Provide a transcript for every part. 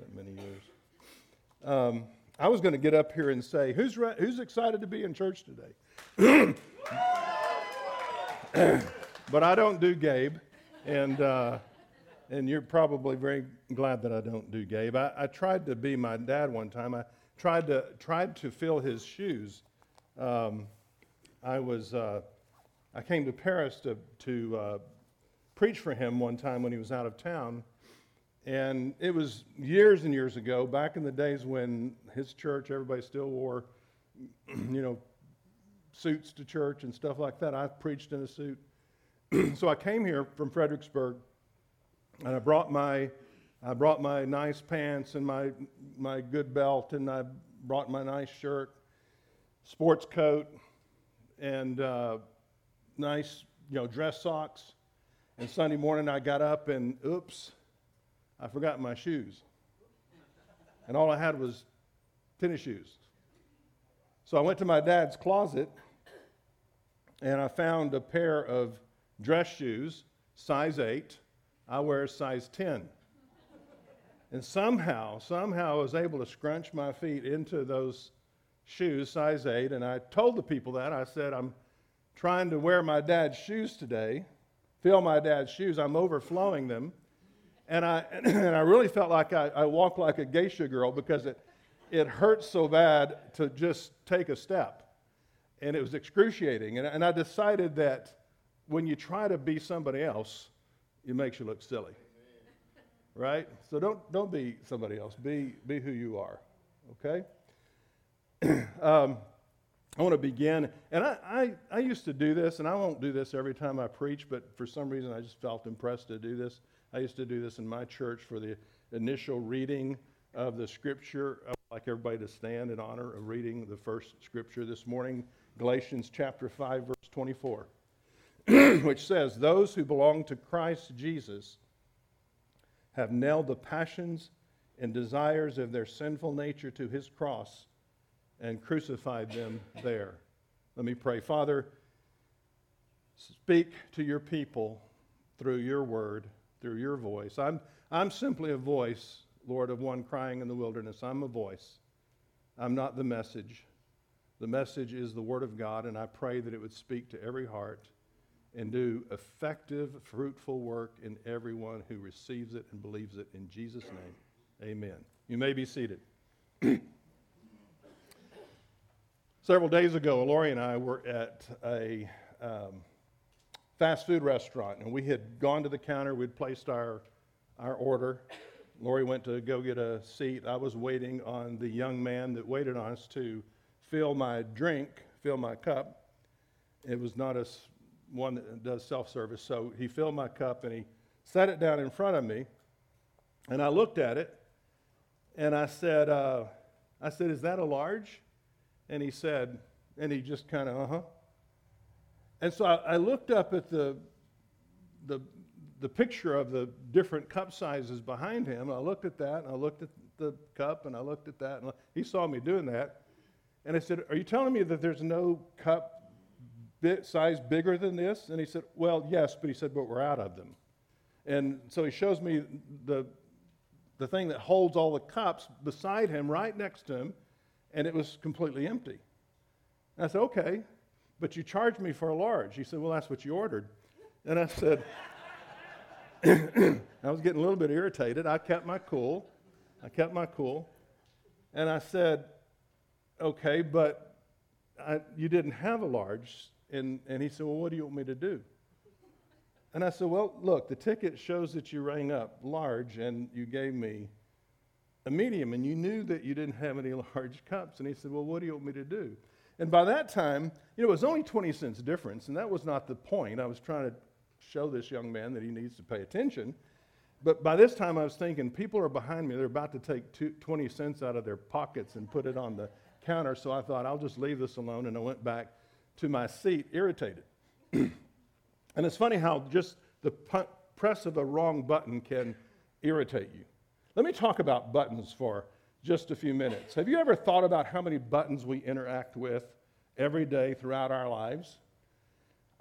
that many years. I was going to get up here and say, who's excited to be in church today? But I don't do Gabe, and you're probably very glad that I don't do Gabe. I tried to be my dad one time. I tried to fill his shoes. I came to Paris to preach for him one time when he was out of town. And it was years and years ago, back in the days when his church, everybody still wore, suits to church and stuff like that. I preached in a suit. So I came here from Fredericksburg, and I brought my nice pants and my good belt, and I brought my nice shirt, sports coat, and nice dress socks. And Sunday morning I got up and oops, I forgot my shoes. And all I had was tennis shoes. So I went to my dad's closet and I found a pair of dress shoes, size 8. I wear size 10. And somehow I was able to scrunch my feet into those shoes, size 8. And I told the people that. I said, I'm trying to wear my dad's shoes today, fill my dad's shoes. I'm overflowing them. And I really felt like I walked like a geisha girl because it hurt so bad to just take a step. And it was excruciating. And I decided that when you try to be somebody else, it makes you look silly. Right? So don't be somebody else. Be who you are. Okay? I want to begin. And I used to do this, and I won't do this every time I preach, but for some reason I just felt impressed to do this. I used to do this in my church for the initial reading of the scripture. I would like everybody to stand in honor of reading the first scripture this morning, Galatians chapter 5, verse 24, which says, "Those who belong to Christ Jesus have nailed the passions and desires of their sinful nature to his cross and crucified them there." Let me pray. Father, speak to your people through your word, through your voice. I'm simply a voice, Lord, of one crying in the wilderness. I'm a voice. I'm not the message. The message is the Word of God, and I pray that it would speak to every heart and do effective, fruitful work in everyone who receives it and believes it. In Jesus' name, amen. You may be seated. Several days ago, Lori and I were at a fast food restaurant, and we had gone to the counter. We'd placed our order. Lori went to go get a seat. I was waiting on the young man that waited on us to fill my cup. It was not one that does self-service, so he filled my cup, and he set it down in front of me, and I looked at it, and I said, "Is that a large?" And he said, and he just kind of, uh-huh. And so I looked up at the picture of the different cup sizes behind him. I looked at that, and I looked at the cup, and I looked at that. And he saw me doing that. And I said, "Are you telling me that there's no cup size bigger than this?" And he said, "Well, yes," but he said, "but we're out of them." And so he shows me the thing that holds all the cups beside him, right next to him, and it was completely empty. And I said, "Okay, but you charged me for a large." He said, "Well, that's what you ordered." And I said, I was getting a little bit irritated. I kept my cool. And I said, "Okay, but you didn't have a large." And he said, "Well, what do you want me to do?" And I said, "Well, look, the ticket shows that you rang up large and you gave me a medium, and you knew that you didn't have any large cups." And he said, "Well, what do you want me to do?" And by that time, it was only 20 cents difference, and that was not the point. I was trying to show this young man that he needs to pay attention. But by this time I was thinking, people are behind me. They're about to take 20 cents out of their pockets and put it on the counter. So I thought, I'll just leave this alone. And I went back to my seat, irritated. And it's funny how just the press of a wrong button can irritate you. Let me talk about buttons for just a few minutes. Have you ever thought about how many buttons we interact with every day throughout our lives?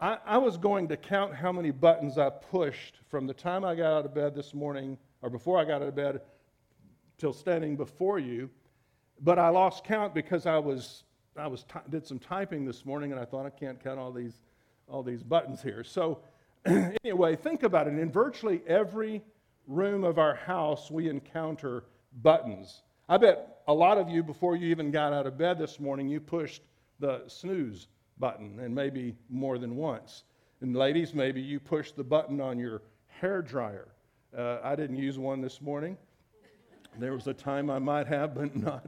I was going to count how many buttons I pushed from the time I got out of bed this morning, or before I got out of bed, till standing before you, but I lost count because I did some typing this morning, and I thought, I can't count all these buttons here. So anyway, think about it. In virtually every room of our house, we encounter buttons. I bet a lot of you, before you even got out of bed this morning, you pushed the snooze button, and maybe more than once. And ladies, maybe you pushed the button on your hair dryer. I didn't use one this morning. There was a time I might have, but not.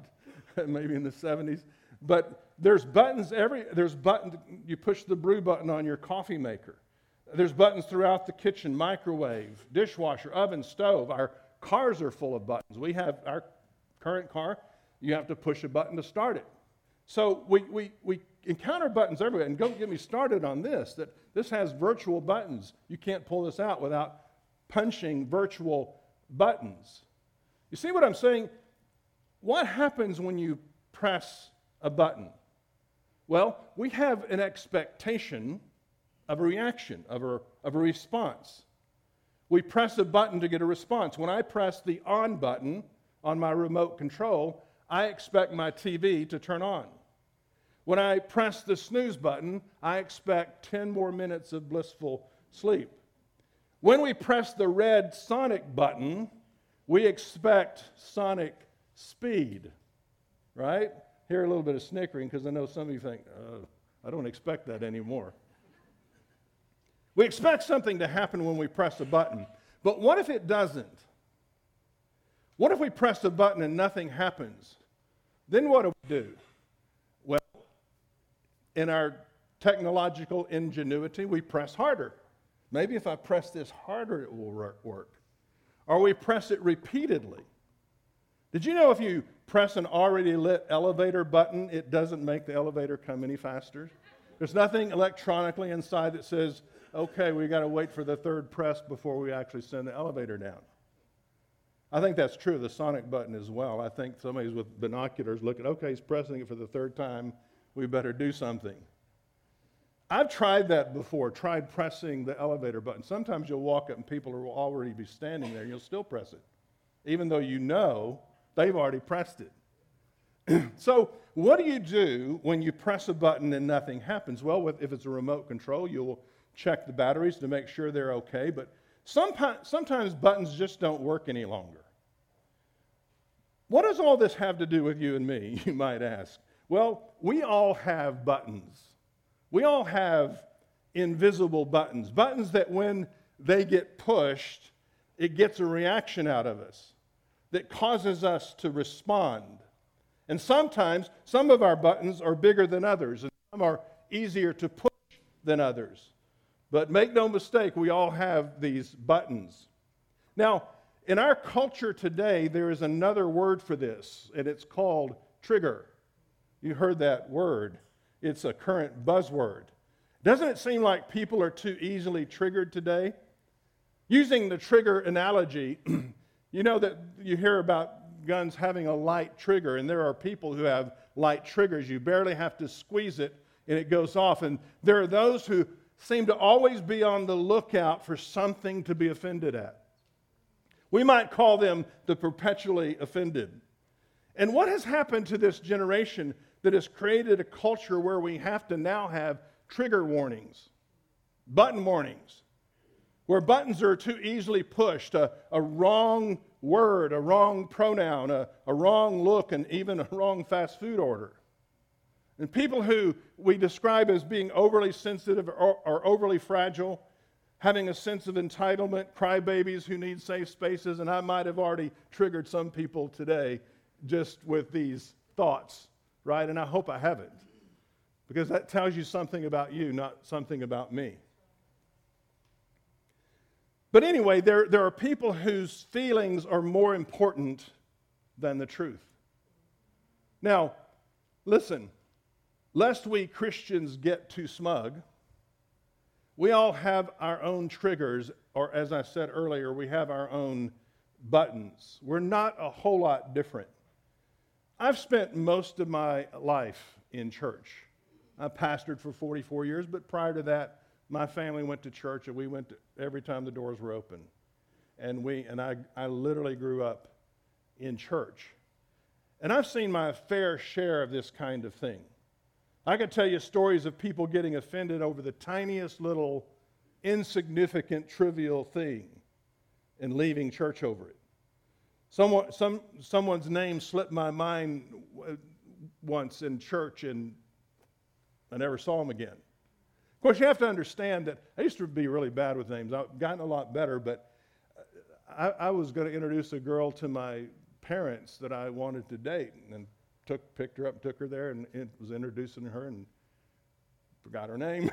Maybe in the 70s. But there's buttons, you push the brew button on your coffee maker. There's buttons throughout the kitchen, microwave, dishwasher, oven, stove. Our cars are full of buttons. We have our current car, you have to push a button to start it. So we encounter buttons everywhere. And don't get me started on this, that this has virtual buttons. You can't pull this out without punching virtual buttons. You see what I'm saying? What happens when you press a button? Well, we have an expectation of a reaction, of a response. We press a button to get a response. When I press the on button on my remote control, I expect my TV to turn on. When I press the snooze button, I expect 10 more minutes of blissful sleep. When we press the red sonic button, we expect sonic speed, right? Hear a little bit of snickering, because I know some of you think, I don't expect that anymore. We expect something to happen when we press a button. But what if it doesn't? What if we press a button and nothing happens? Then what do we do? Well, in our technological ingenuity, we press harder. Maybe if I press this harder, it will work. Or we press it repeatedly. Did you know if you press an already lit elevator button, it doesn't make the elevator come any faster? There's nothing electronically inside that says, okay, we got to wait for the third press before we actually send the elevator down. I think that's true of the sonic button as well. I think somebody's with binoculars looking, okay, he's pressing it for the third time, we better do something. I've tried that before, tried pressing the elevator button. Sometimes you'll walk up and people will already be standing there, and you'll still press it, even though you know they've already pressed it. So what do you do when you press a button and nothing happens? Well, if it's a remote control, you'll check the batteries to make sure they're okay, but sometimes buttons just don't work any longer. What does all this have to do with you and me, you might ask? Well, we all have buttons. We all have invisible buttons, buttons that when they get pushed, it gets a reaction out of us that causes us to respond. And sometimes, some of our buttons are bigger than others, and some are easier to push than others. But make no mistake, we all have these buttons. Now, in our culture today, there is another word for this, and it's called trigger. You heard that word. It's a current buzzword. Doesn't it seem like people are too easily triggered today? Using the trigger analogy, you know that you hear about guns having a light trigger, and there are people who have light triggers. You barely have to squeeze it and it goes off. And there are those who seem to always be on the lookout for something to be offended at. We might call them the perpetually offended. And what has happened to this generation that has created a culture where we have to now have trigger warnings, button warnings, where buttons are too easily pushed, a wrong word, a wrong pronoun, a wrong look, and even a wrong fast food order. And people who we describe as being overly sensitive or overly fragile, having a sense of entitlement, crybabies who need safe spaces, and I might have already triggered some people today just with these thoughts, right? And I hope I haven't, because that tells you something about you, not something about me. But anyway, there are people whose feelings are more important than the truth. Now, listen, lest we Christians get too smug, we all have our own triggers, or as I said earlier, we have our own buttons. We're not a whole lot different. I've spent most of my life in church. I pastored for 44 years, but prior to that, my family went to church, and we went to every time the doors were open. And I literally grew up in church. And I've seen my fair share of this kind of thing. I could tell you stories of people getting offended over the tiniest little insignificant trivial thing and leaving church over it. Someone's name slipped my mind once in church, and I never saw him again. Of course, you have to understand that I used to be really bad with names. I've gotten a lot better, but I was going to introduce a girl to my parents that I wanted to date, and picked her up and took her there, and it was introducing her and forgot her name.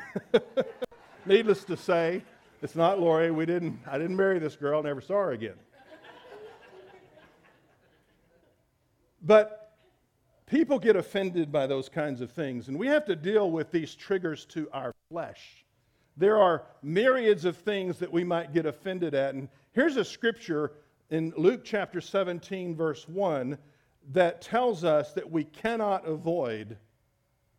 Needless to say, it's not Lori. I didn't marry this girl, never saw her again. But people get offended by those kinds of things, and we have to deal with these triggers to our flesh. There are myriads of things that we might get offended at, and here's a scripture in Luke chapter 17, verse 1, that tells us that we cannot avoid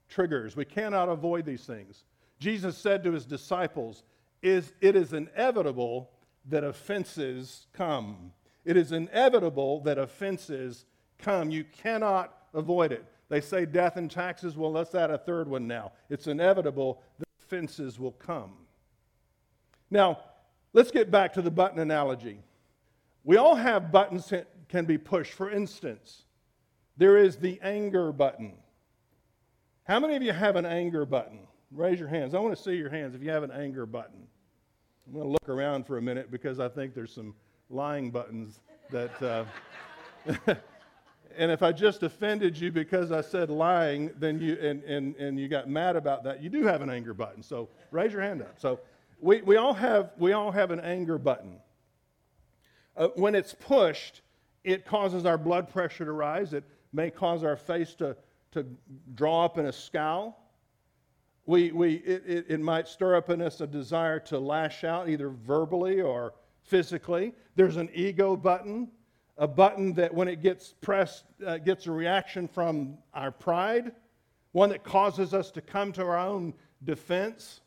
triggers. We cannot avoid these things. Jesus said to his disciples, it is inevitable that offenses come. It is inevitable that offenses come. You cannot avoid it. They say death and taxes. Well, let's add a third one now. It's inevitable that offenses will come. Now, let's get back to the button analogy. We all have buttons that can be pushed. For instance, there is the anger button. How many of you have an anger button? Raise your hands. I want to see your hands if you have an anger button. I'm going to look around for a minute because I think there's some lying buttons that... and if I just offended you because I said lying, then you and you got mad about that, you do have an anger button. So raise your hand up. So we all have an anger button. When it's pushed, it causes our blood pressure to rise. It may cause our face to draw up in a scowl. It might stir up in us a desire to lash out, either verbally or physically. There's an ego button, a button that when it gets pressed, gets a reaction from our pride, one that causes us to come to our own defense,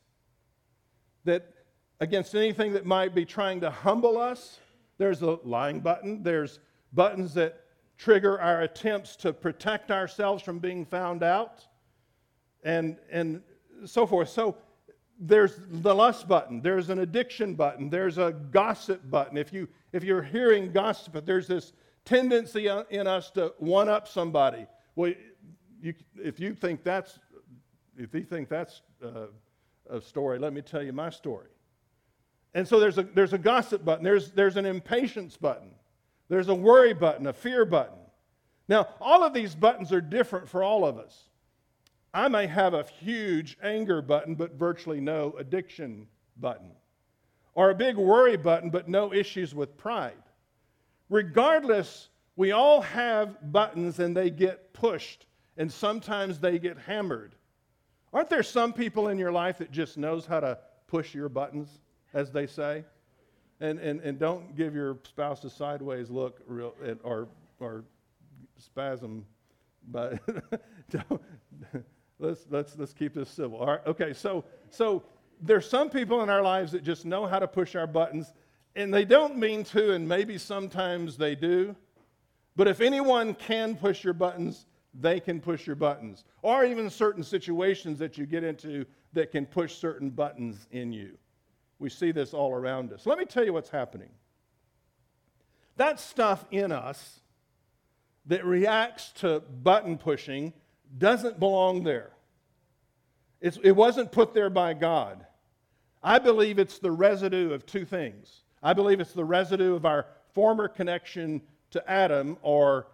that against anything that might be trying to humble us. There's a lying button. There's buttons that trigger our attempts to protect ourselves from being found out, and so forth. So there's the lust button. There's an addiction button. There's a gossip button. If you're hearing gossip, there's this tendency in us to one up somebody. Well, if you think that's a story, let me tell you my story. And so there's a gossip button. There's an impatience button. There's a worry button, a fear button. Now, all of these buttons are different for all of us. I may have a huge anger button, but virtually no addiction button. Or a big worry button, but no issues with pride. Regardless, we all have buttons, and they get pushed, and sometimes they get hammered. Aren't there some people in your life that just knows how to push your buttons, as they say? And don't give your spouse a sideways look or spasm, but let's keep this civil. All right, okay, so there's some people in our lives that just know how to push our buttons, and they don't mean to, and maybe sometimes they do, but if anyone can push your buttons, they can push your buttons, or even certain situations that you get into that can push certain buttons in you. We see this all around us. Let me tell you what's happening. That stuff in us that reacts to button pushing doesn't belong there. It wasn't put there by God. I believe it's the residue of two things. I believe it's the residue of our former connection to Adam, or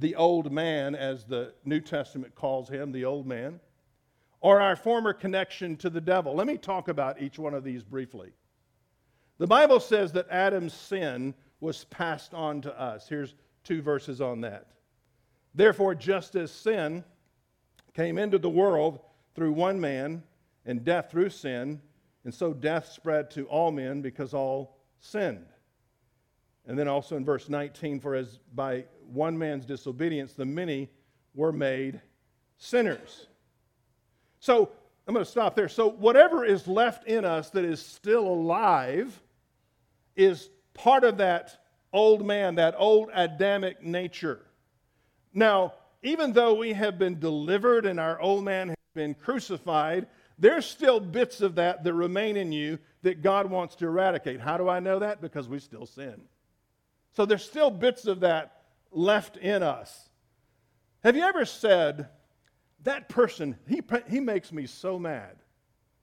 the old man, as the New Testament calls him, the old man, or our former connection to the devil. Let me talk about each one of these briefly. The Bible says that Adam's sin was passed on to us. Here's 2 verses on that. Therefore, just as sin came into the world through one man, and death through sin, and so death spread to all men because all sinned. And then also in verse 19, for as by one man's disobedience the many were made sinners. So, I'm going to stop there. So whatever is left in us that is still alive is part of that old man, that old Adamic nature. Now, even though we have been delivered and our old man has been crucified, there's still bits of that that remain in you that God wants to eradicate. How do I know that? Because we still sin. So there's still bits of that left in us. Have you ever said, that person, he makes me so mad.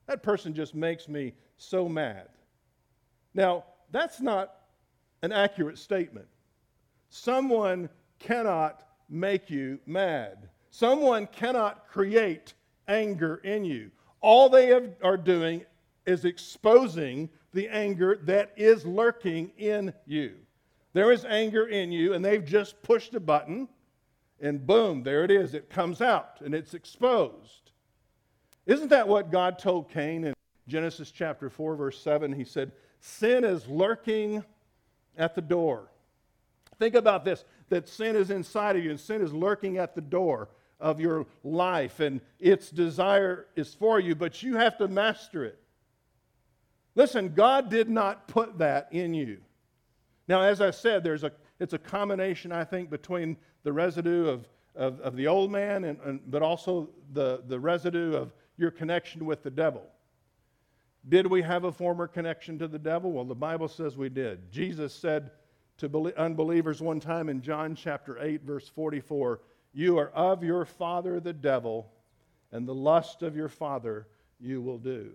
That person just makes me so mad. Now, that's not an accurate statement. Someone cannot make you mad. Someone cannot create anger in you. All they are doing is exposing the anger that is lurking in you. There is anger in you, and they've just pushed a button. And boom, there it is. It comes out and it's exposed. Isn't that what God told Cain in Genesis chapter 4, verse 7? He said, sin is lurking at the door. Think about this, that sin is inside of you and sin is lurking at the door of your life and its desire is for you, but you have to master it. Listen, God did not put that in you. Now, as I said, it's a combination, I think, between the residue of the old man, but also the residue of your connection with the devil. Did we have a former connection to the devil? Well, the Bible says we did. Jesus said to unbelievers one time in John chapter 8, verse 44, you are of your father the devil, and the lust of your father you will do.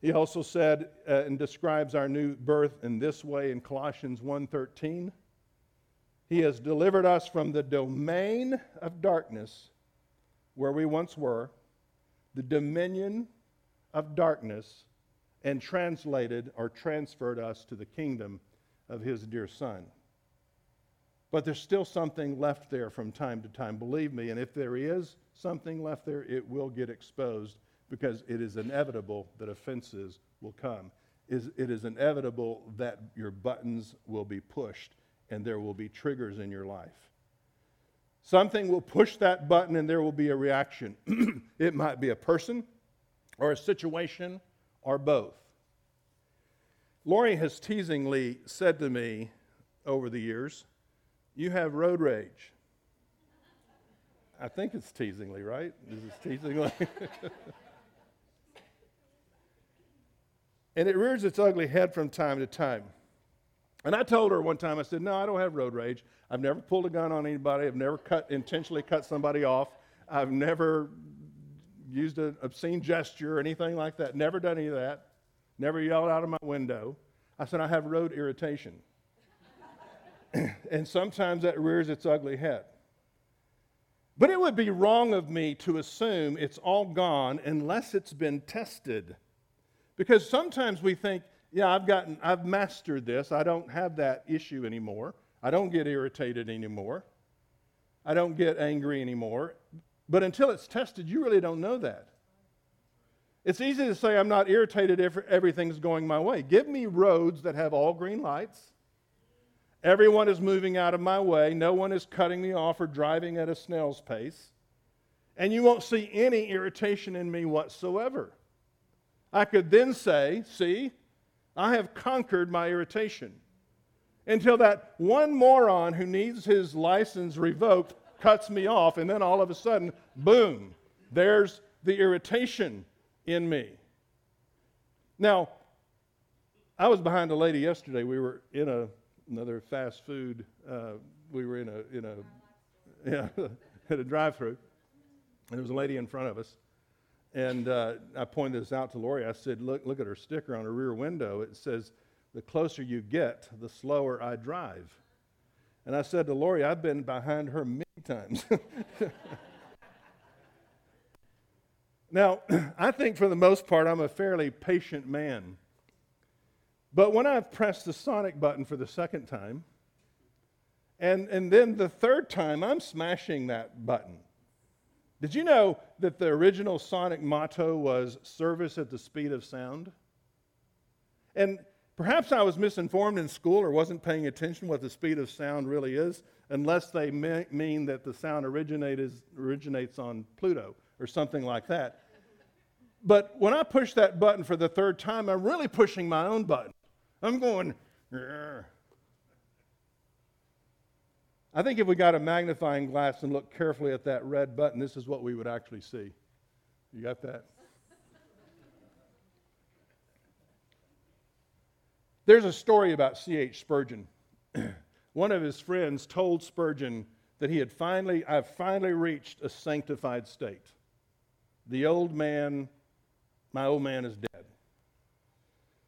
He also said and describes our new birth in this way in Colossians 1:13. He has delivered us from the domain of darkness where we once were, the dominion of darkness, and transferred us to the kingdom of his dear Son. But there's still something left there from time to time, believe me, and if there is something left there, it will get exposed because it is inevitable that offenses will come. It is inevitable that your buttons will be pushed and there will be triggers in your life. Something will push that button and there will be a reaction. It might be a person or a situation or both. Lori has teasingly said to me over the years, you have road rage. I think it's teasingly, right? This is teasingly. And it rears its ugly head from time to time. And I told her one time, I said, no, I don't have road rage. I've never pulled a gun on anybody. I've never intentionally cut somebody off. I've never used an obscene gesture or anything like that. Never done any of that. Never yelled out of my window. I said, I have road irritation. And sometimes that rears its ugly head. But it would be wrong of me to assume it's all gone unless it's been tested. Because sometimes we think, yeah, I've mastered this. I don't have that issue anymore. I don't get irritated anymore. I don't get angry anymore. But until it's tested, you really don't know that. It's easy to say I'm not irritated if everything's going my way. Give me roads that have all green lights. Everyone is moving out of my way. No one is cutting me off or driving at a snail's pace. And you won't see any irritation in me whatsoever. I could then say, see, I have conquered my irritation, until that one moron who needs his license revoked cuts me off, and then all of a sudden, boom, there's the irritation in me. Now, I was behind a lady yesterday. We were in another fast food. We were at a drive-thru. There was a lady in front of us. And I pointed this out to Lori. I said, look at her sticker on her rear window. It says, the closer you get, the slower I drive. And I said to Lori, I've been behind her many times. Now, I think for the most part, I'm a fairly patient man. But when I've pressed the sonic button for the second time, and then the third time, I'm smashing that button. Did you know that the original sonic motto was service at the speed of sound? And perhaps I was misinformed in school or wasn't paying attention what the speed of sound really is, unless they mean that the sound originates on Pluto or something like that. But when I push that button for the third time, I'm really pushing my own button. I'm going, grr. I think if we got a magnifying glass and looked carefully at that red button, this is what we would actually see. You got that? There's a story about C.H. Spurgeon. One of his friends told Spurgeon that he had I've finally reached a sanctified state. My old man is dead.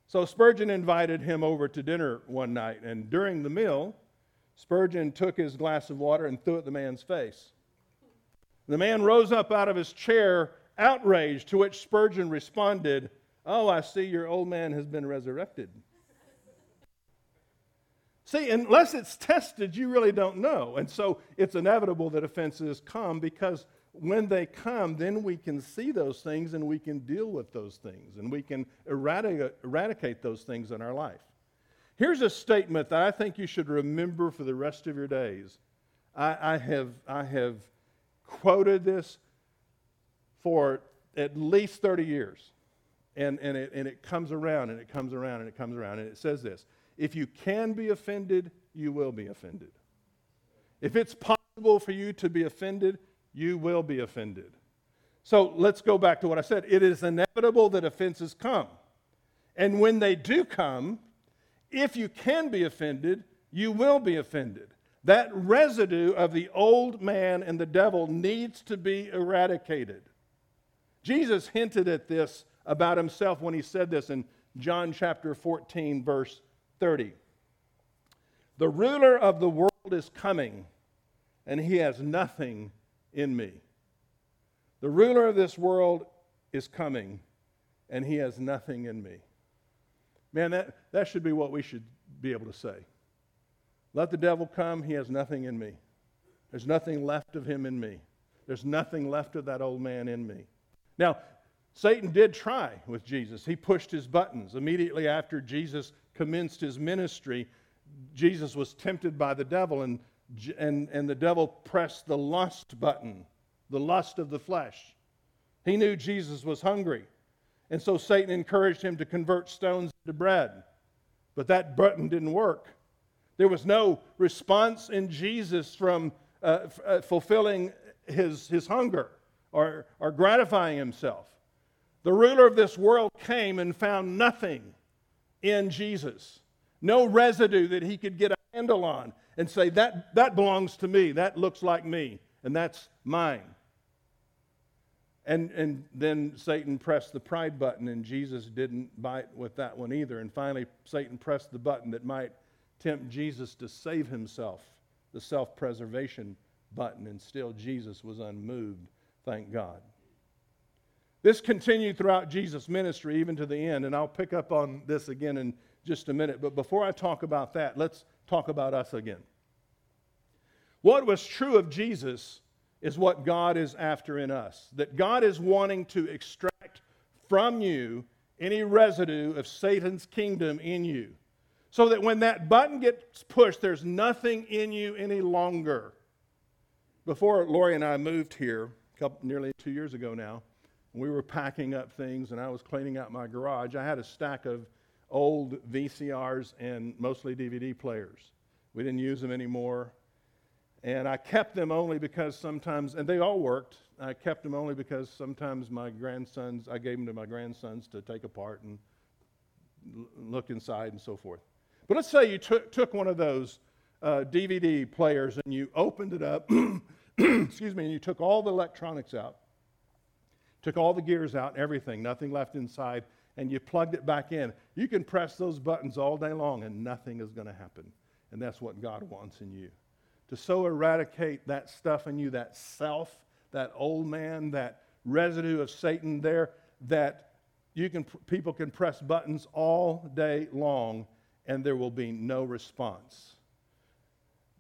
So Spurgeon invited him over to dinner one night, and during the meal, Spurgeon took his glass of water and threw it at the man's face. The man rose up out of his chair, outraged, to which Spurgeon responded, "Oh, I see your old man has been resurrected." See, unless it's tested, you really don't know. And so it's inevitable that offenses come, because when they come, then we can see those things and we can deal with those things and we can eradicate those things in our life. Here's a statement that I think you should remember for the rest of your days. I have quoted this for at least 30 years, and it comes around and it comes around and it comes around, and it says this: if you can be offended, you will be offended. If it's possible for you to be offended, you will be offended. So let's go back to what I said. It is inevitable that offenses come. And when they do come, if you can be offended, you will be offended. That residue of the old man and the devil needs to be eradicated. Jesus hinted at this about himself when he said this in John chapter 14, verse 30. The ruler of the world is coming, and he has nothing in me. The ruler of this world is coming, and he has nothing in me. Man, that should be what we should be able to say. Let the devil come, he has nothing in me. There's nothing left of him in me. There's nothing left of that old man in me. Now, Satan did try with Jesus. He pushed his buttons. Immediately after Jesus commenced his ministry, Jesus was tempted by the devil, and the devil pressed the lust button, the lust of the flesh. He knew Jesus was hungry, and so Satan encouraged him to convert stones into bread. But that button didn't work. There was no response in Jesus from fulfilling his hunger or gratifying himself. The ruler of this world came and found nothing in Jesus, no residue that he could get a handle on and say, that belongs to me, that looks like me, and that's mine. And then Satan pressed the pride button, and Jesus didn't bite with that one either. And finally, Satan pressed the button that might tempt Jesus to save himself, the self-preservation button, and still Jesus was unmoved, thank God. This continued throughout Jesus' ministry, even to the end, and I'll pick up on this again in just a minute. But before I talk about that, let's talk about us again. What was true of Jesus is what God is after in us, that God is wanting to extract from you any residue of Satan's kingdom in you, so that when that button gets pushed, there's nothing in you any longer. Before Lori and I moved here, nearly 2 years ago now, we were packing up things and I was cleaning out my garage. I had a stack of old VCRs and mostly DVD players. We didn't use them anymore. And I kept them only because sometimes, and they all worked, I kept them only because sometimes I gave them to my grandsons to take apart and look inside and so forth. But let's say you took one of those DVD players and you opened it up, excuse me, and you took all the electronics out, took all the gears out, everything, nothing left inside, and you plugged it back in. You can press those buttons all day long and nothing is going to happen. And that's what God wants in you. To so eradicate that stuff in you, that self, that old man, that residue of Satan there, that people can press buttons all day long, and there will be no response.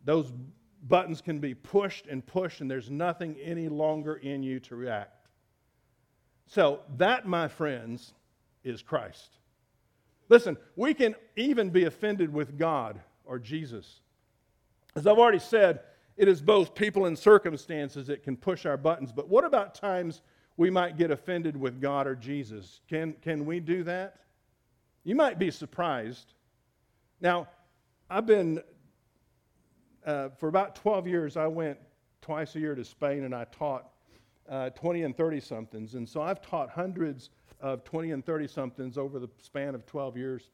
Those buttons can be pushed, and there's nothing any longer in you to react. So that, my friends, is Christ. Listen, we can even be offended with God or Jesus. As I've already said, it is both people and circumstances that can push our buttons. But what about times we might get offended with God or Jesus? Can we do that? You might be surprised. Now, I've been, for about 12 years, I went twice a year to Spain, and I taught 20 and 30-somethings. And so I've taught hundreds of 20 and 30-somethings over the span of 12 years.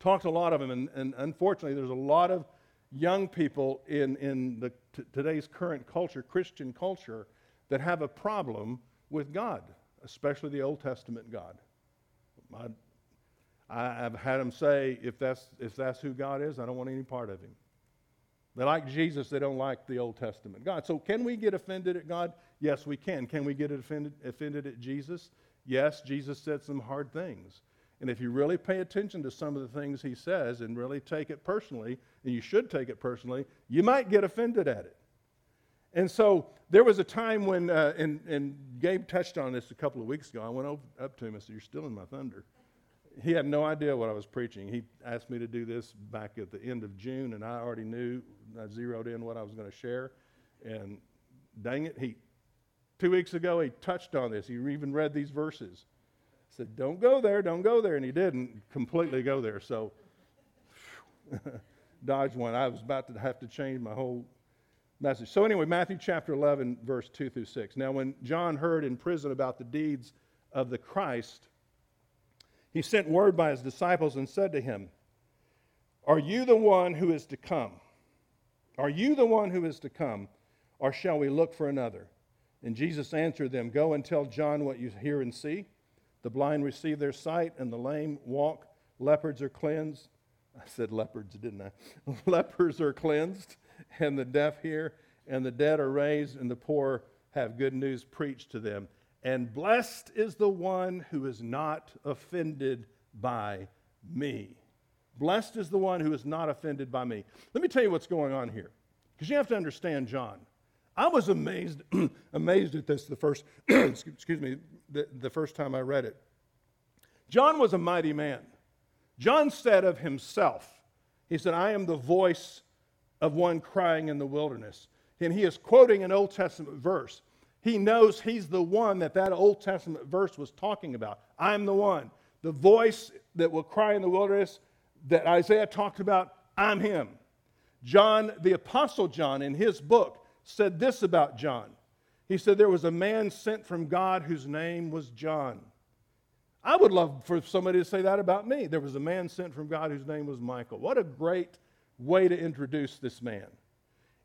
Talked to a lot of them, and unfortunately, there's a lot of young people in today's current culture, Christian culture, that have a problem with God, especially the Old Testament God. I've had them say, if that's who God is, I don't want any part of him. They like Jesus, they don't like the Old Testament God. So can we get offended at God? Yes, we can. Can we get offended at Jesus? Yes, Jesus said some hard things. And if you really pay attention to some of the things he says and really take it personally, and you should take it personally, you might get offended at it. And so there was a time when, and Gabe touched on this a couple of weeks ago. I went up to him and said, "You're stealing my thunder." He had no idea what I was preaching. He asked me to do this back at the end of June, and I already knew. I zeroed in what I was going to share. And dang it, 2 weeks ago, he touched on this. He even read these verses. I said, don't go there, and he didn't completely go there, so dodge one. I was about to have to change my whole message. So anyway, Matthew chapter 11, verse 2 through 6. Now when John heard in prison about the deeds of the Christ, he sent word by his disciples and said to him, "Are you the one who is to come? Are you the one who is to come, or shall we look for another?" And Jesus answered them, "Go and tell John what you hear and see. The blind receive their sight, and the lame walk. Leopards are cleansed." I said leopards, didn't I? Lepers are cleansed, and the deaf hear, and the dead are raised, and the poor have good news preached to them. And blessed is the one who is not offended by me. Blessed is the one who is not offended by me. Let me tell you what's going on here, because you have to understand John. I was amazed at this the first the first time I read it. John was a mighty man. John said of himself, he said, "I am the voice of one crying in the wilderness." And he is quoting an Old Testament verse. He knows he's the one that Old Testament verse was talking about. I'm the one. The voice that will cry in the wilderness that Isaiah talked about, I'm him. John, the Apostle John, in his book, said this about John. He said, "There was a man sent from God whose name was John." I would love for somebody to say that about me. There was a man sent from God whose name was Michael. What a great way to introduce this man.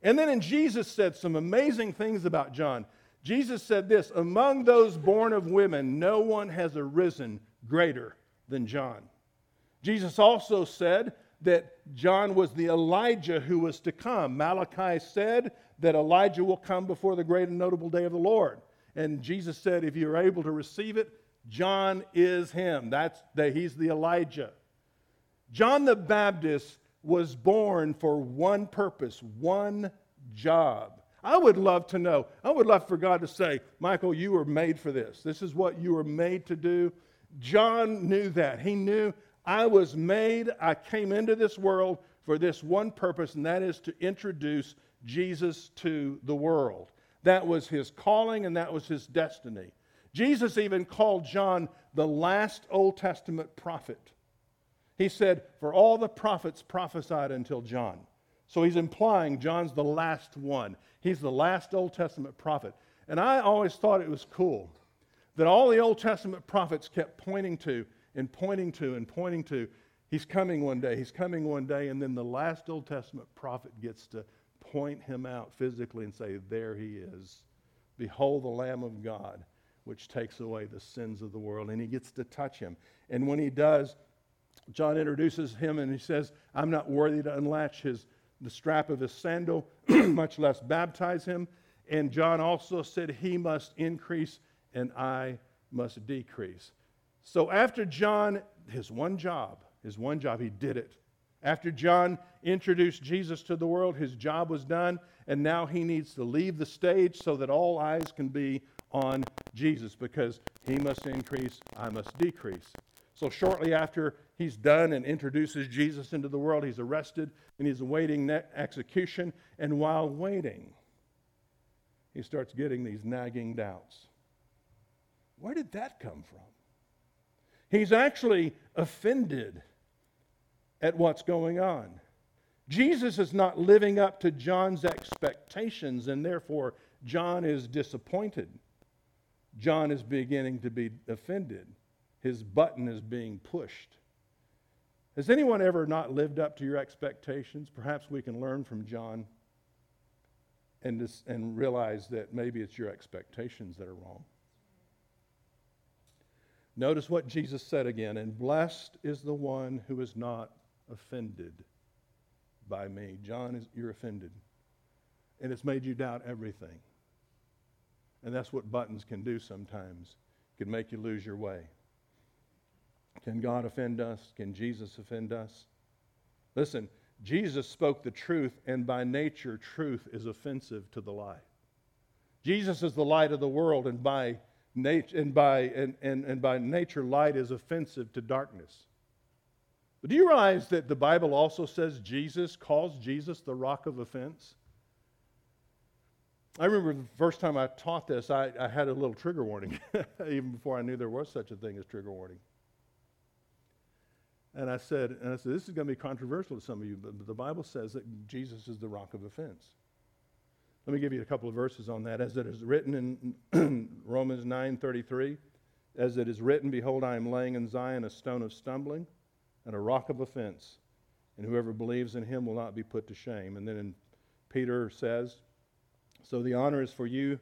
And then Jesus said some amazing things about John. Jesus said this, "Among those born of women, no one has arisen greater than John." Jesus also said that John was the Elijah who was to come. Malachi said that Elijah will come before the great and notable day of the Lord. And Jesus said, if you're able to receive it, John is him. He's the Elijah. John the Baptist was born for one purpose, one job. I would love to know. I would love for God to say, "Michael, you were made for this. This is what you were made to do." John knew that. He knew, I was made, I came into this world for this one purpose, and that is to introduce Jesus to the world. That was his calling, and that was his destiny. Jesus even called John the last Old Testament prophet. He said, "For all the prophets prophesied until John." So he's implying John's the last one. He's the last Old Testament prophet. And I always thought it was cool that all the Old Testament prophets kept pointing to, he's coming one day, and then the last Old Testament prophet gets to point him out physically and say, "There he is. Behold the Lamb of God, which takes away the sins of the world." And he gets to touch him. And when he does, John introduces him and he says, "I'm not worthy to unlatch the strap of his sandal, much less baptize him." And John also said, "He must increase and I must decrease." So after John, his one job, he did it. After John introduced Jesus to the world, his job was done, and now he needs to leave the stage so that all eyes can be on Jesus, because he must increase, I must decrease. So shortly after he's done and introduces Jesus into the world, he's arrested and he's awaiting execution. And while waiting, he starts getting these nagging doubts. Where did that come from? He's actually offended at what's going on. Jesus is not living up to John's expectations, and therefore John is disappointed. John is beginning to be offended. His button is being pushed. Has anyone ever not lived up to your expectations? Perhaps we can learn from John and realize that maybe it's your expectations that are wrong. Notice what Jesus said again, and blessed is the one who is not offended by me. John, you're offended. And it's made you doubt everything. And that's what buttons can do sometimes. It can make you lose your way. Can God offend us? Can Jesus offend us? Listen, Jesus spoke the truth, and by nature, truth is offensive to the lie. Jesus is the light of the world, and by nature, light is offensive to darkness. But do you realize that the Bible also says calls Jesus the rock of offense? I remember the first time I taught this, I had a little trigger warning, even before I knew there was such a thing as trigger warning. And I said, this is going to be controversial to some of you, but the Bible says that Jesus is the rock of offense. Let me give you a couple of verses on that. As it is written in Romans 9:33, as it is written, behold, I am laying in Zion a stone of stumbling and a rock of offense, and whoever believes in him will not be put to shame. And then in Peter says, so the honor is for you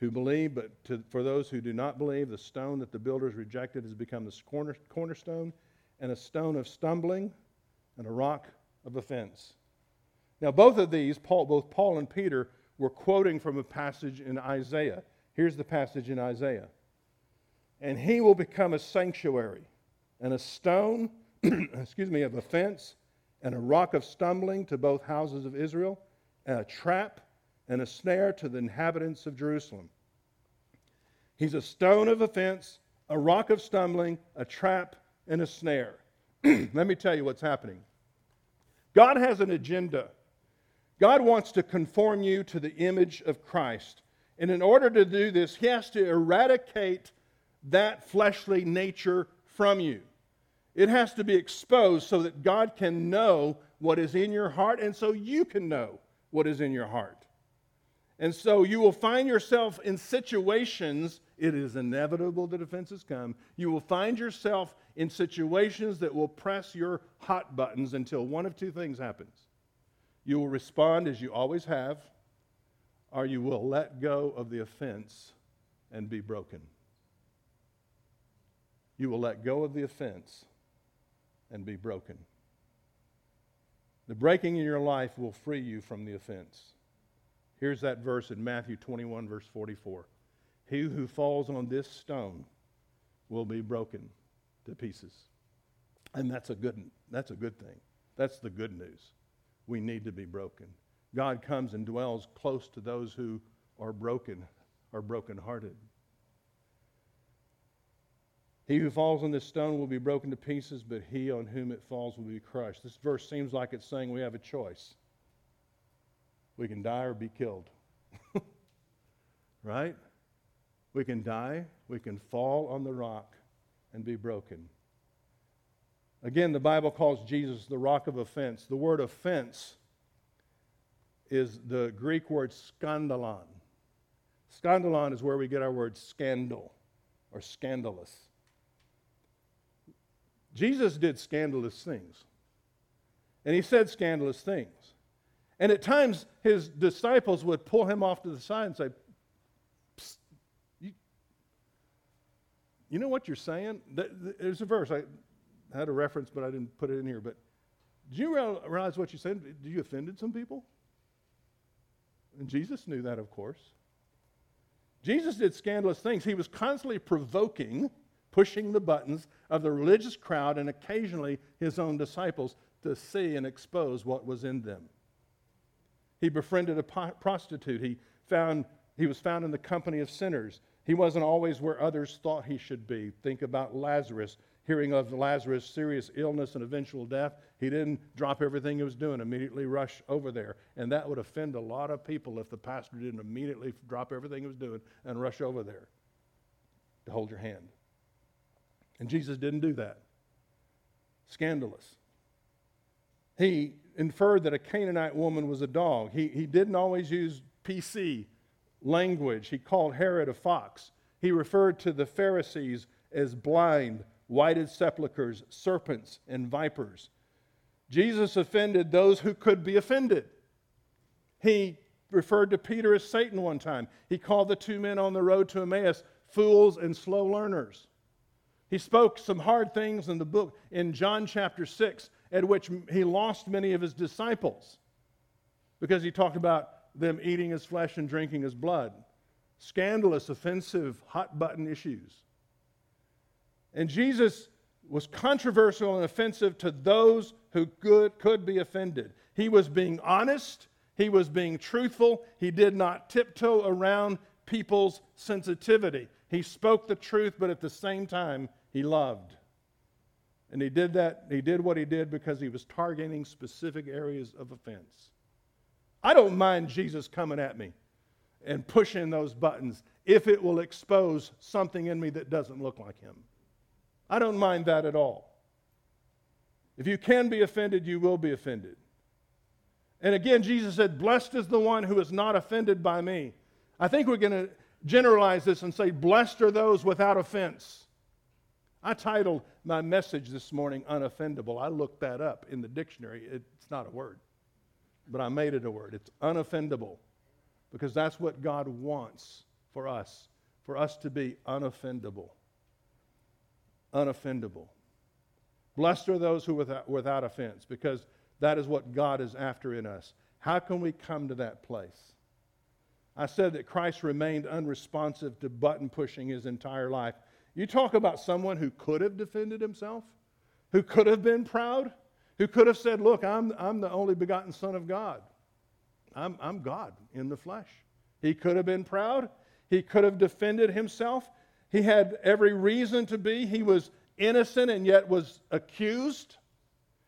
who believe, but for those who do not believe, the stone that the builders rejected has become the cornerstone, and a stone of stumbling, and a rock of offense. Now both of these, both Paul and Peter, were quoting from a passage in Isaiah. Here's the passage in Isaiah. And he will become a sanctuary, and a stone, of offense, and a rock of stumbling to both houses of Israel, and a trap, and a snare to the inhabitants of Jerusalem. He's a stone of offense, a rock of stumbling, a trap, and a snare. Let me tell you what's happening. God has an agenda. God wants to conform you to the image of Christ. And in order to do this, he has to eradicate that fleshly nature from you. It has to be exposed so that God can know what is in your heart, and so you can know what is in your heart. And so you will find yourself in situations, it is inevitable that offenses come, you will find yourself in situations that will press your hot buttons until one of two things happens. You will respond as you always have, or you will let go of the offense and be broken. You will let go of the offense and be broken. The breaking in your life will free you from the offense. Here's that verse in Matthew 21, verse 44. He who falls on this stone will be broken to pieces. And that's a good thing. That's the good news. We need to be broken. God comes and dwells close to those who are broken, are brokenhearted. He who falls on this stone will be broken to pieces, but he on whom it falls will be crushed. This verse seems like it's saying we have a choice. We can die or be killed. Right? We can die, we can fall on the rock and be broken. Again, the Bible calls Jesus the rock of offense. The word offense is the Greek word skandalon. Skandalon is where we get our word scandal or scandalous. Jesus did scandalous things, and he said scandalous things. And at times, his disciples would pull him off to the side and say, you know what you're saying? There's a verse. I had a reference, but I didn't put it in here. But did you realize what you said? You offended some people? And Jesus knew that, of course. Jesus did scandalous things. He was constantly provoking pushing the buttons of the religious crowd and occasionally his own disciples to see and expose what was in them. He befriended a prostitute. He was found in the company of sinners. He wasn't always where others thought he should be. Think about Lazarus. Hearing of Lazarus' serious illness and eventual death, he didn't drop everything he was doing, immediately rush over there. And that would offend a lot of people if the pastor didn't immediately drop everything he was doing and rush over there to hold your hand. And Jesus didn't do that. Scandalous. He inferred that a Canaanite woman was a dog. He didn't always use PC language. He called Herod a fox. He referred to the Pharisees as blind, whited sepulchres, serpents, and vipers. Jesus offended those who could be offended. He referred to Peter as Satan one time. He called the two men on the road to Emmaus fools and slow learners. He spoke some hard things in the book in John chapter 6, at which he lost many of his disciples because he talked about them eating his flesh and drinking his blood. Scandalous, offensive, hot-button issues. And Jesus was controversial and offensive to those who could be offended. He was being honest. He was being truthful. He did not tiptoe around people's sensitivity. He spoke the truth, but at the same time, he loved. And he did that. He did what he did because he was targeting specific areas of offense. I don't mind Jesus coming at me and pushing those buttons if it will expose something in me that doesn't look like him. I don't mind that at all. If you can be offended, you will be offended. And again, Jesus said, "Blessed is the one who is not offended by me." I think we're going to generalize this and say, "Blessed are those without offense." I titled my message this morning, "Unoffendable." I looked that up in the dictionary. It's not a word, but I made it a word. It's unoffendable, because that's what God wants for us to be unoffendable. Unoffendable. Blessed are those who are without offense, because that is what God is after in us. How can we come to that place? I said that Christ remained unresponsive to button pushing his entire life. You talk about someone who could have defended himself, who could have been proud, who could have said, "Look, I'm the only begotten Son of God. I'm God in the flesh." He could have been proud. He could have defended himself. He had every reason to be. He was innocent and yet was accused.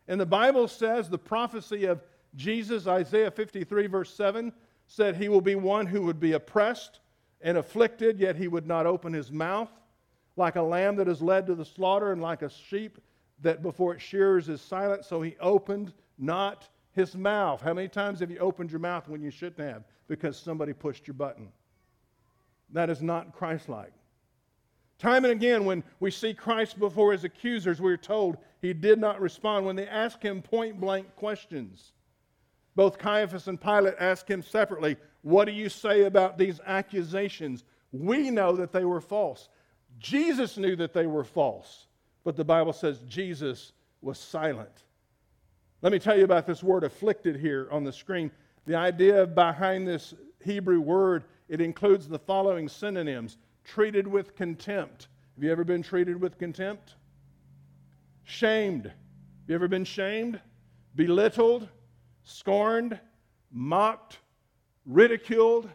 And the Bible says, the prophecy of Jesus, Isaiah 53 verse 7, said he will be one who would be oppressed and afflicted, yet he would not open his mouth. Like a lamb that is led to the slaughter, and like a sheep that before its shearers is silent, so he opened not his mouth. How many times have you opened your mouth when you shouldn't have because somebody pushed your button? That is not Christ-like. Time and again, when we see Christ before his accusers, we're told he did not respond when they asked him point-blank questions. Both Caiaphas and Pilate asked him separately, "What do you say about these accusations?" We know that they were false. Jesus knew that they were false, but the Bible says Jesus was silent. Let me tell you about this word "afflicted" here on the screen. The idea behind this Hebrew word, it includes the following synonyms: treated with contempt. Have you ever been treated with contempt? Shamed. Have you ever been shamed? Belittled, scorned, mocked, ridiculed.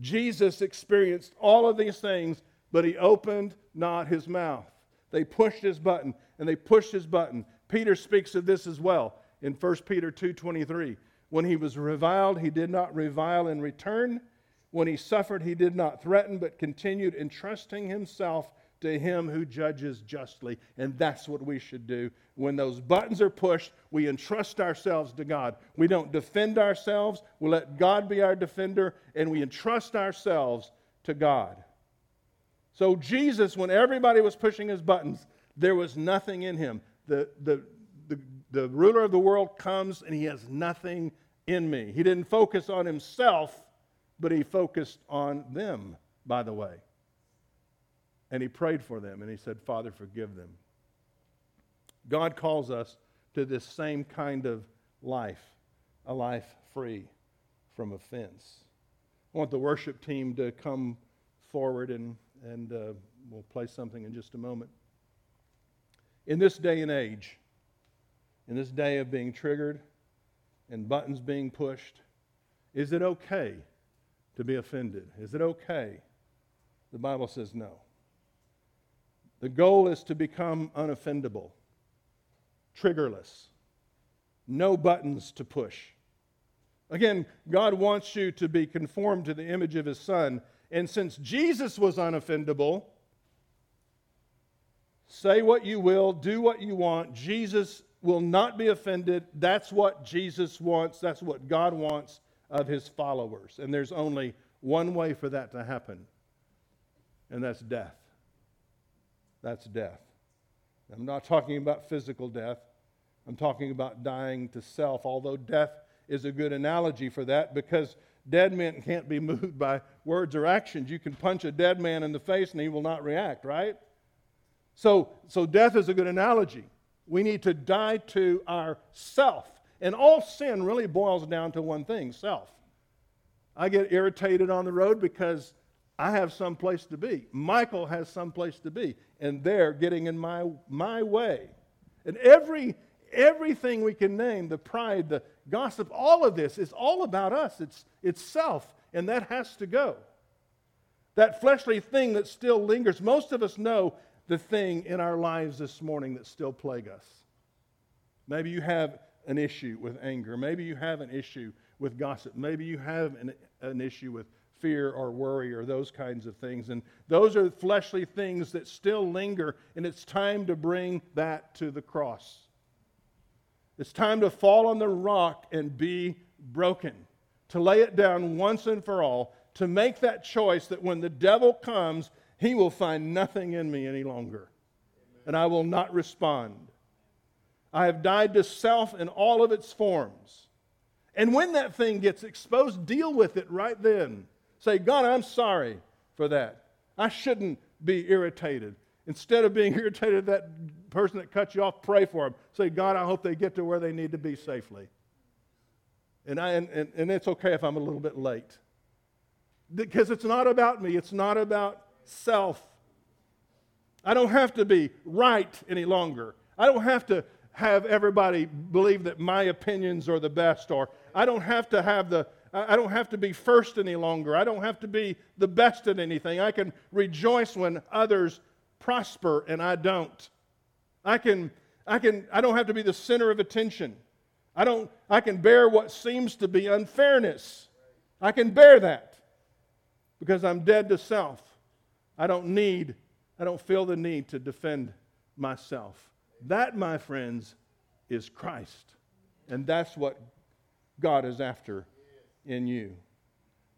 Jesus experienced all of these things, but he opened not his mouth. They pushed his button, and they pushed his button. Peter speaks of this as well in 1 Peter 2:23. When he was reviled, he did not revile in return. When he suffered, he did not threaten, but continued entrusting himself to him who judges justly. And that's what we should do. When those buttons are pushed, we entrust ourselves to God. We don't defend ourselves. We let God be our defender, and we entrust ourselves to God. So Jesus, when everybody was pushing his buttons, there was nothing in him. The ruler of the world comes, and he has nothing in me. He didn't focus on himself, but he focused on them, by the way. And he prayed for them, and he said, "Father, forgive them." God calls us to this same kind of life, a life free from offense. I want the worship team to come forward, and we'll play something in just a moment. in this day and age, in this day of being triggered and buttons being pushed, is it okay to be offended? Is it okay? The Bible says no. The goal is to become unoffendable, triggerless, no buttons to push. Again, God wants you to be conformed to the image of His Son. And since Jesus was unoffendable, say what you will, do what you want, Jesus will not be offended. That's what Jesus wants. That's what God wants of His followers. And there's only one way for that to happen, and that's death. That's death. I'm not talking about physical death. I'm talking about dying to self, although death is a good analogy for that because dead men can't be moved by words or actions. You can punch a dead man in the face and he will not react, right? So death is a good analogy. We need to die to our self. And all sin really boils down to one thing, self. I get irritated on the road because I have some place to be. Michael has some place to be, and they're getting in my way. And everything we can name, the pride, the gossip, all of this is all about us. It's self, and that has to go. That fleshly thing that still lingers. Most of us know the thing in our lives this morning that still plague us. Maybe you have an issue with anger. Maybe you have an issue with gossip. Maybe you have an issue with fear or worry or those kinds of things. And those are fleshly things that still linger, and it's time to bring that to the cross. It's time to fall on the rock and be broken, to lay it down once and for all, to make that choice that when the devil comes, he will find nothing in me any longer, and I will not respond. I have died to self in all of its forms. And when that thing gets exposed, deal with it right then. Say, God, I'm sorry for that. I shouldn't be irritated. Instead of being irritated at that person that cut you off, pray for them. Say, God, I hope they get to where they need to be safely. And it's okay if I'm a little bit late. Because it's not about me. It's not about self. I don't have to be right any longer. I don't have to have everybody believe that my opinions are the best, or I don't have to be first any longer. I don't have to be the best at anything. I can rejoice when others prosper and I don't. I don't have to be the center of attention. I can bear what seems to be unfairness. I can bear that because I'm dead to self. I don't feel the need to defend myself. That, my friends, is Christ. And that's what God is after in you.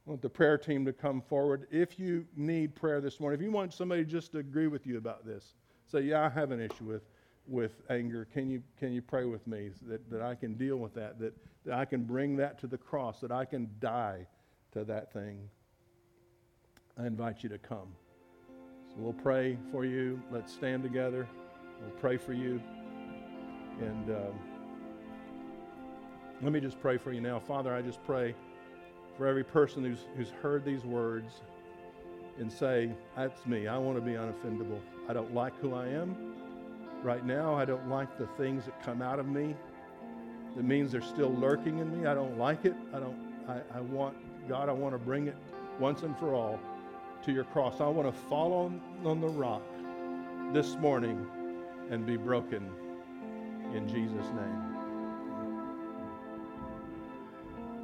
I want the prayer team to come forward. If you need prayer this morning, if you want somebody just to agree with you about this, say, yeah, I have an issue with anger. Can you pray with me that I can deal with that I can bring that to the cross, that I can die to that thing? I invite you to come. So we'll pray for you. Let's stand together. We'll pray for you. And let me just pray for you now. Father, I just pray for every person who's heard these words and say, that's me. I want to be unoffendable. I don't like who I am right now. I don't like the things that come out of me. That means they're still lurking in me. I don't like it. I want to bring it once and for all to your cross. I want to fall on the rock this morning and be broken in Jesus' name.